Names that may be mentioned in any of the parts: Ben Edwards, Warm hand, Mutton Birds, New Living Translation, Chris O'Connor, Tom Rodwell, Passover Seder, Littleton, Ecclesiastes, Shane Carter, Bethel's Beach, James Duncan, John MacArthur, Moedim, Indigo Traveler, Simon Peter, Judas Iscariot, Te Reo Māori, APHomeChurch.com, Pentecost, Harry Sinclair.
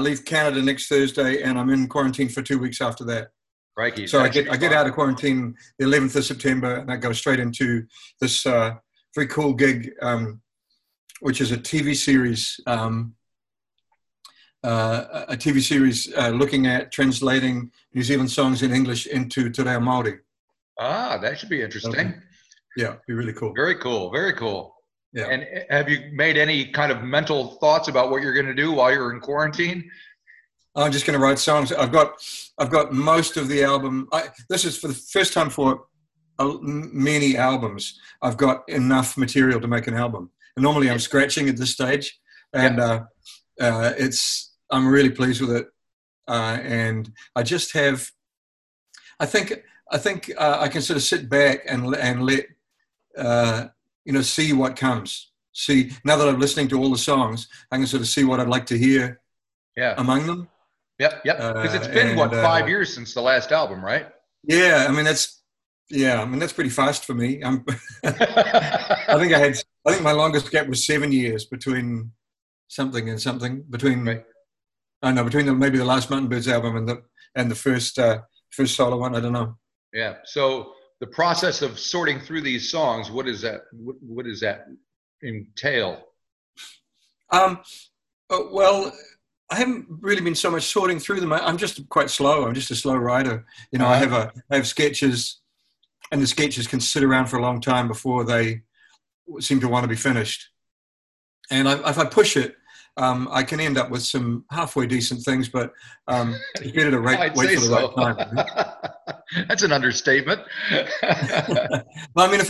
leave Canada next Thursday, and I'm in quarantine for 2 weeks after that. Crikey, so I get out of quarantine the 11th of September, and I go straight into this very cool gig, which is a TV series, looking at translating New Zealand songs in English into Te Reo Māori. Ah, that should be interesting. Okay. Yeah, be really cool. Very cool, very cool. Yeah. And have you made any kind of mental thoughts about what you're going to do while you're in quarantine? I'm just going to write songs. I've got most of the album. This is for the first time for many albums. I've got enough material to make an album. And normally I'm scratching at this stage, and I'm really pleased with it. And I just have, I think I can sort of sit back and let. See what comes. See, now that I'm listening to all the songs, I can sort of see what I'd like to hear among them. Yep. Because it's been, 5 years since the last album, right? Yeah, that's pretty fast for me. I think my longest gap was 7 years between something and something, between maybe the last Mutton Birds album and the first solo one, I don't know. Yeah, so... the process of sorting through these songs, what does that entail? Well, I haven't really been so much sorting through them. I'm just quite slow. I'm just a slow writer. I have sketches, and the sketches can sit around for a long time before they seem to want to be finished. And if I push it, I can end up with some halfway decent things, but it's better to wait for the right time. That's an understatement. Well, I mean,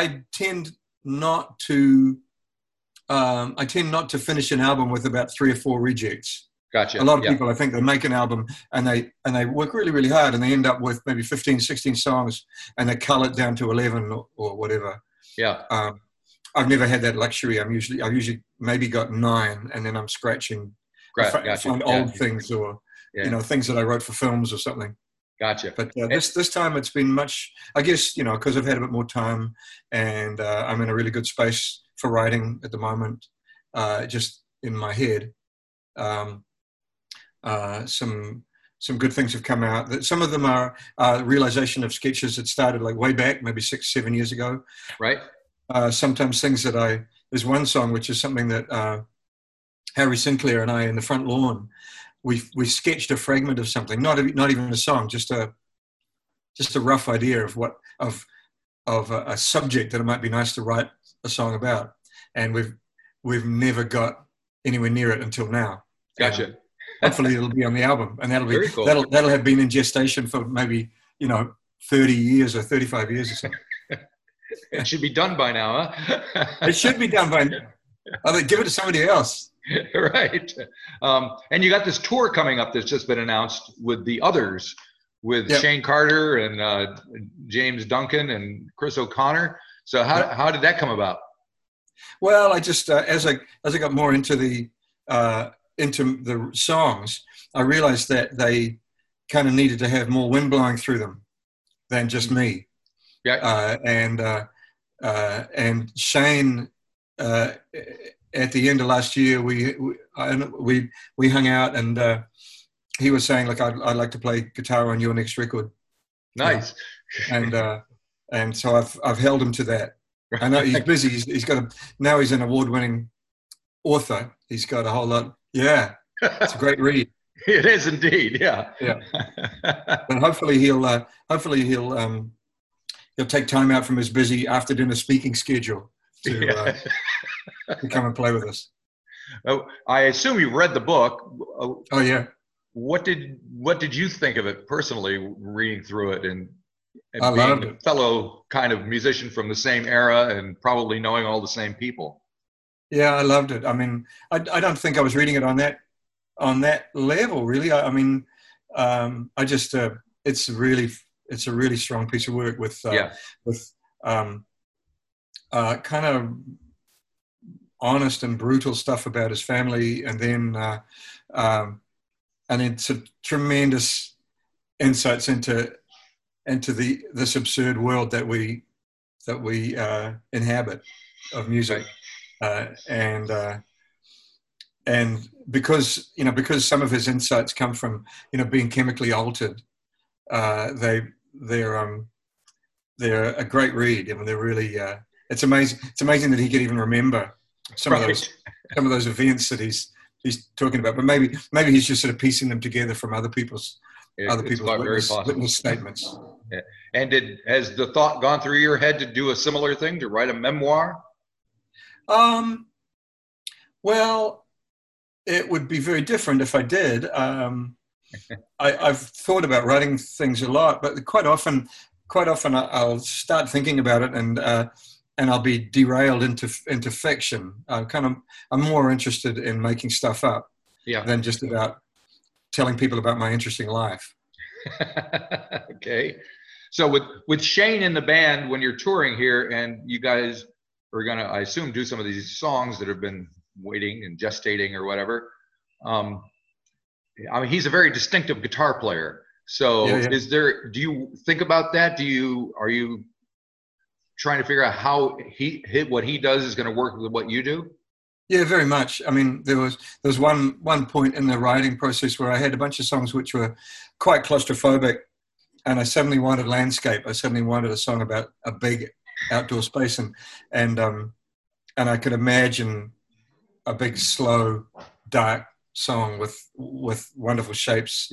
I tend not to finish an album with about 3 or 4 rejects. Gotcha. A lot of people, I think, they make an album and they work really, really hard, and they end up with maybe 15, 16 songs, and they cull it down to 11 or whatever. Yeah. I've never had that luxury. I've usually maybe got 9, and then I'm scratching. Old things or. Yeah. Things that I wrote for films or something. Gotcha. But this time it's been much, I guess, because I've had a bit more time, and I'm in a really good space for writing at the moment, just in my head. Some good things have come out. That some of them are realization of sketches that started like way back, maybe 6-7 years ago. Right. Sometimes things that there's one song which is something that Harry Sinclair and I in the front lawn, we sketched a fragment of something, not even a song, just a rough idea of a subject that it might be nice to write a song about, and we've never got anywhere near it until now. Gotcha. Hopefully it'll be on the album, and that'll be very cool. That'll have been in gestation for maybe 30 years or 35 years or something. It should be done by now, huh? It should be done by now. I think give it to somebody else. Right. And you got this tour coming up that's just been announced with the others, with Shane Carter and James Duncan and Chris O'Connor. So how did that come about? Well, I just as I got more into the songs, I realized that they kind of needed to have more wind blowing through them than just me. Yeah. And Shane. At the end of last year, we hung out, and he was saying, "Look, I'd like to play guitar on your next record." Nice. And so I've held him to that. I know he's busy. He's got now he's an award-winning author. He's got a whole lot. Yeah, it's a great read. It is indeed. Yeah. And hopefully he'll take time out from his busy after dinner speaking schedule to come and play with us. Oh, I assume you read the book. Oh yeah. What did you think of it personally, reading through it and I being a fellow kind of musician from the same era and probably knowing all the same people? Yeah, I loved it. I mean, I don't think I was reading it on that level really. It's a really strong piece of work with kind of honest and brutal stuff about his family, and then some tremendous insights into this absurd world that we inhabit of music, And because some of his insights come from being chemically altered, they're a great read. I mean, they're really it's amazing. It's amazing that he could even remember some of those events that he's talking about. But maybe he's just sort of piecing them together from other people's witness statements. Yeah. And has the thought gone through your head to do a similar thing, to write a memoir? Well, it would be very different if I did. I've thought about writing things a lot, but quite often I'll start thinking about it and I'll be derailed into fiction. I'm more interested in making stuff up than just about telling people about my interesting life. Okay. So with Shane in the band, when you're touring here and you guys are going to, I assume, do some of these songs that have been waiting and gestating or whatever. I mean, he's a very distinctive guitar player. So do you think about that? Are you trying to figure out how what he does is going to work with what you do? Yeah, very much. I mean, there was one point in the writing process where I had a bunch of songs which were quite claustrophobic. And I suddenly wanted landscape. I suddenly wanted a song about a big outdoor space, and I could imagine a big, slow, dark song with wonderful shapes,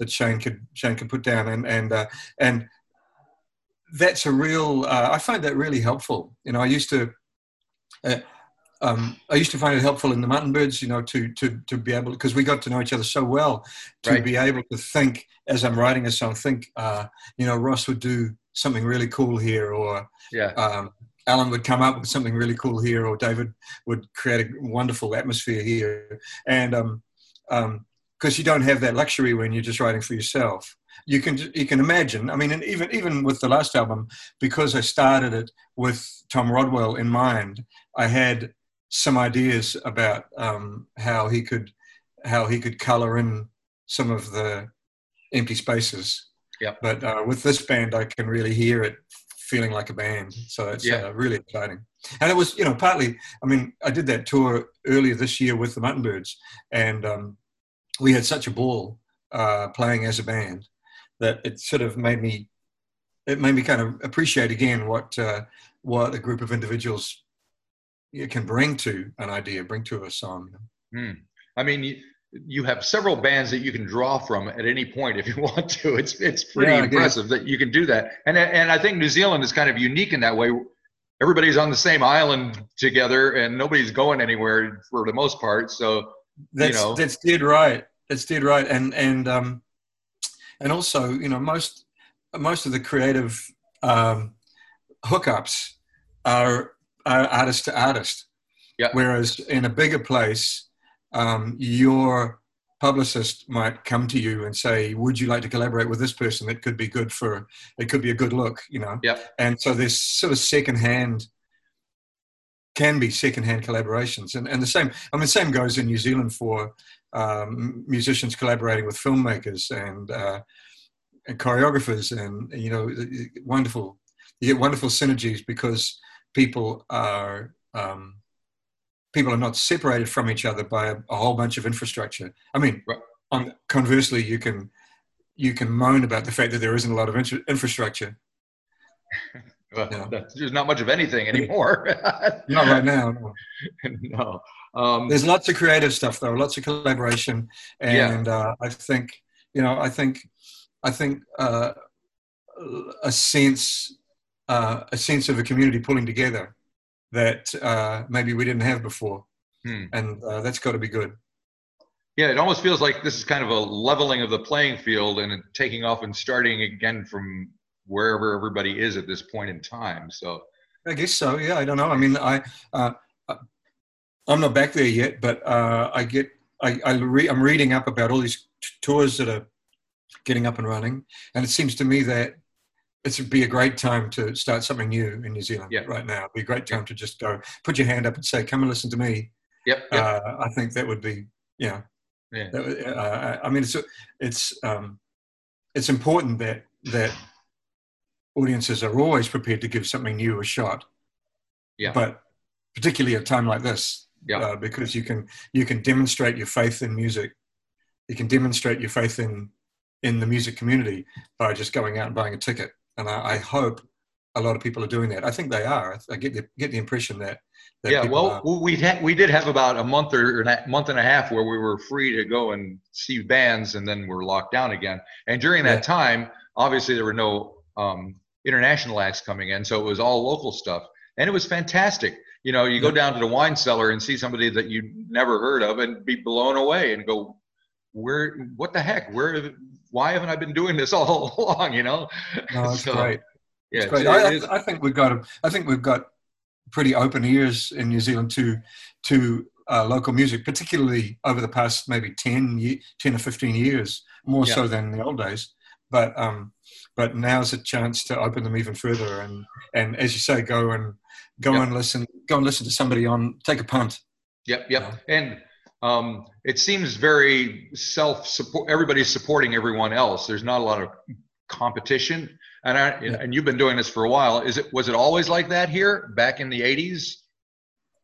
that Shane could put down, and that's a real. I find that really helpful. I used to find it helpful in the Mutton Birds, to be able, because we got to know each other so well, to be able to think, as I'm writing a song, Ross would do something really cool here, or Alan would come up with something really cool here, or David would create a wonderful atmosphere here. And because you don't have that luxury when you're just writing for yourself. You can imagine. I mean, and even with the last album, because I started it with Tom Rodwell in mind, I had some ideas about how he could color in some of the empty spaces. Yeah. But with this band, I can really hear it feeling like a band. So it's really exciting. And it was, partly. I mean, I did that tour earlier this year with the Mutton Birds, and we had such a ball playing as a band that it sort of made me kind of appreciate again what a group of individuals it can bring to an idea, bring to a song. Mm. I mean, you have several bands that you can draw from at any point if you want to. It's pretty impressive that you can do that. And I think New Zealand is kind of unique in that way. Everybody's on the same island together and nobody's going anywhere for the most part. So, that's dead right. That's dead right. And also, most of the creative hookups are artist to artist, whereas in a bigger place, your publicist might come to you and say, "Would you like to collaborate with this person? It could be good for, it could be a good look, And so there's sort of secondhand collaborations, and the same. I mean, same goes in New Zealand for musicians collaborating with filmmakers and choreographers, and wonderful. You get wonderful synergies because people are not separated from each other by a whole bunch of infrastructure. I mean, conversely, you can moan about the fact that there isn't a lot of infrastructure. There's not much of anything anymore. Not right now. No. There's lots of creative stuff though, lots of collaboration, and I think a sense of a community pulling together that maybe we didn't have before. Hmm. And that's got to be good. Yeah, it almost feels like this is kind of a leveling of the playing field and taking off and starting again from wherever everybody is at this point in time. So I guess so, yeah, I don't know. I mean, I'm not back there yet, but I'm reading up about all these tours that are getting up and running, and it seems to me that it would be a great time to start something new in New Zealand right now. It'd be a great time to just go, put your hand up and say, "Come and listen to me." Yep. I think that would be, I mean, it's important that audiences are always prepared to give something new a shot. Yeah. But particularly at a time like this, yeah. Because you can demonstrate your faith in music. You can demonstrate your faith in the music community by just going out and buying a ticket. And I hope a lot of people are doing that. I think they are. I get the impression that yeah. Well, we did have about a month or a month and a half where we were free to go and see bands, and then we're locked down again. And during that time, obviously there were no international acts coming in, so it was all local stuff, and it was fantastic. You know, you go down to the wine cellar and see somebody that you never heard of and be blown away and go, what the heck? Why haven't I been doing this all along? You know? No, that's great. Yeah, it's great. I think we've got pretty open ears in New Zealand to local music, particularly over the past maybe 10 or 15 years, more so than the old days. But now's a chance to open them even further. And as you say, go and listen to somebody on, take a punt. Yep. You know? And it seems very self-support. Everybody's supporting everyone else. There's not a lot of competition. And and you've been doing this for a while. Was it always like that here back in the 80s?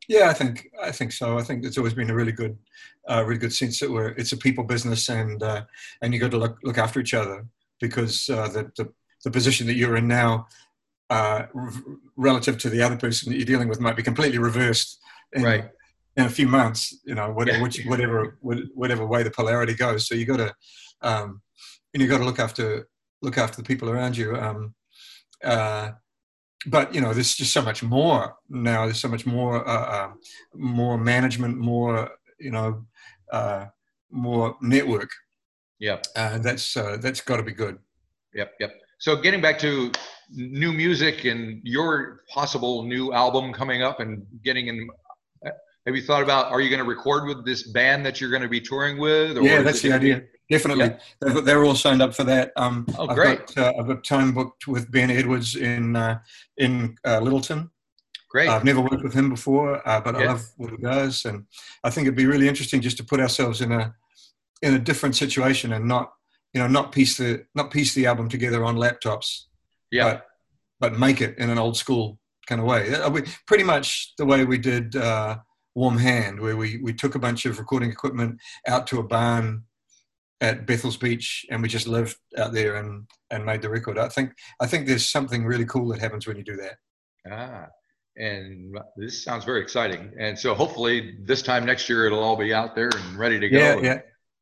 Yeah, I think so. I think it's always been a really good sense that it's a people business, and you got to look after each other, because the position that you're in now, relative to the other person that you're dealing with, might be completely reversed. In a few months, you know, whatever way the polarity goes. So you got to, and you got to look after the people around you. But you know, there's just so much more now. There's so much more management, more network. Yeah, that's got to be good. Yep. So getting back to new music and your possible new album coming up and getting in. Have you thought about, are you going to record with this band that you're going to be touring with? Or yeah, that's the idea. Definitely. Yeah. They're all signed up for that. Great. I've got time booked with Ben Edwards in Littleton. Great. I've never worked with him before, but I love what he does. And I think it'd be really interesting just to put ourselves in a different situation and not piece the album together on laptops. Yeah. But make it in an old school kind of way. Pretty much the way we did Warm Hand, where we took a bunch of recording equipment out to a barn at Bethel's Beach, and we just lived out there and made the record. I think there's something really cool that happens when you do that. And this sounds very exciting. And so hopefully this time next year it'll all be out there and ready to go.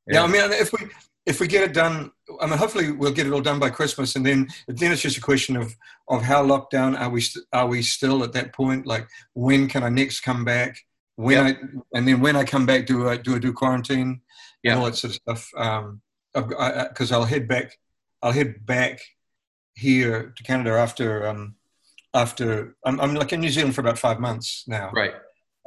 Yeah. I mean, if we get it done, I mean, hopefully we'll get it all done by Christmas, and then it's just a question of how locked down are we still at that point? Like, when can I next come back? When I come back, do I do quarantine and all that sort of stuff? Because I'll head back here to Canada after I'm like in New Zealand for about 5 months now, right?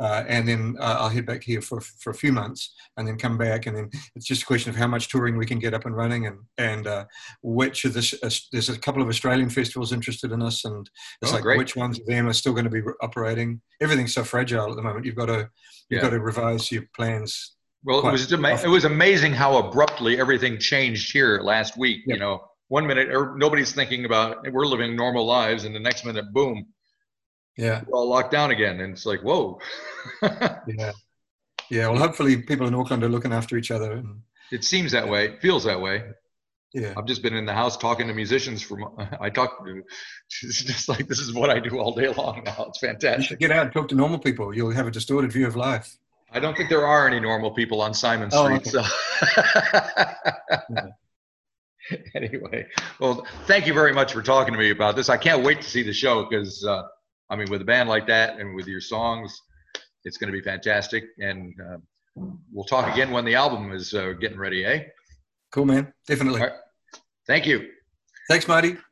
And then I'll head back here for a few months, and then come back, and then it's just a question of how much touring we can get up and running, and which of this there's a couple of Australian festivals interested in us, and it's which ones of them are still going to be operating. Everything's so fragile at the moment. You've got to revise your plans. Well, it was amazing how abruptly everything changed here last week. Yep. You know, one minute nobody's thinking about it. We're living normal lives, and the next minute, boom. Yeah, we're all locked down again, and it's like, whoa. yeah. Well, hopefully, people in Auckland are looking after each other. And it seems that way. It feels that way. Yeah, I've just been in the house talking to musicians. It's just like, this is what I do all day long now. It's fantastic. You should get out and talk to normal people. You'll have a distorted view of life. I don't think there are any normal people on Simon Street. Okay. So. Anyway, well, thank you very much for talking to me about this. I can't wait to see the show because. I mean, with a band like that and with your songs, it's going to be fantastic. And we'll talk again when the album is getting ready, eh? Cool, man. Definitely. All right. Thank you. Thanks, Marty.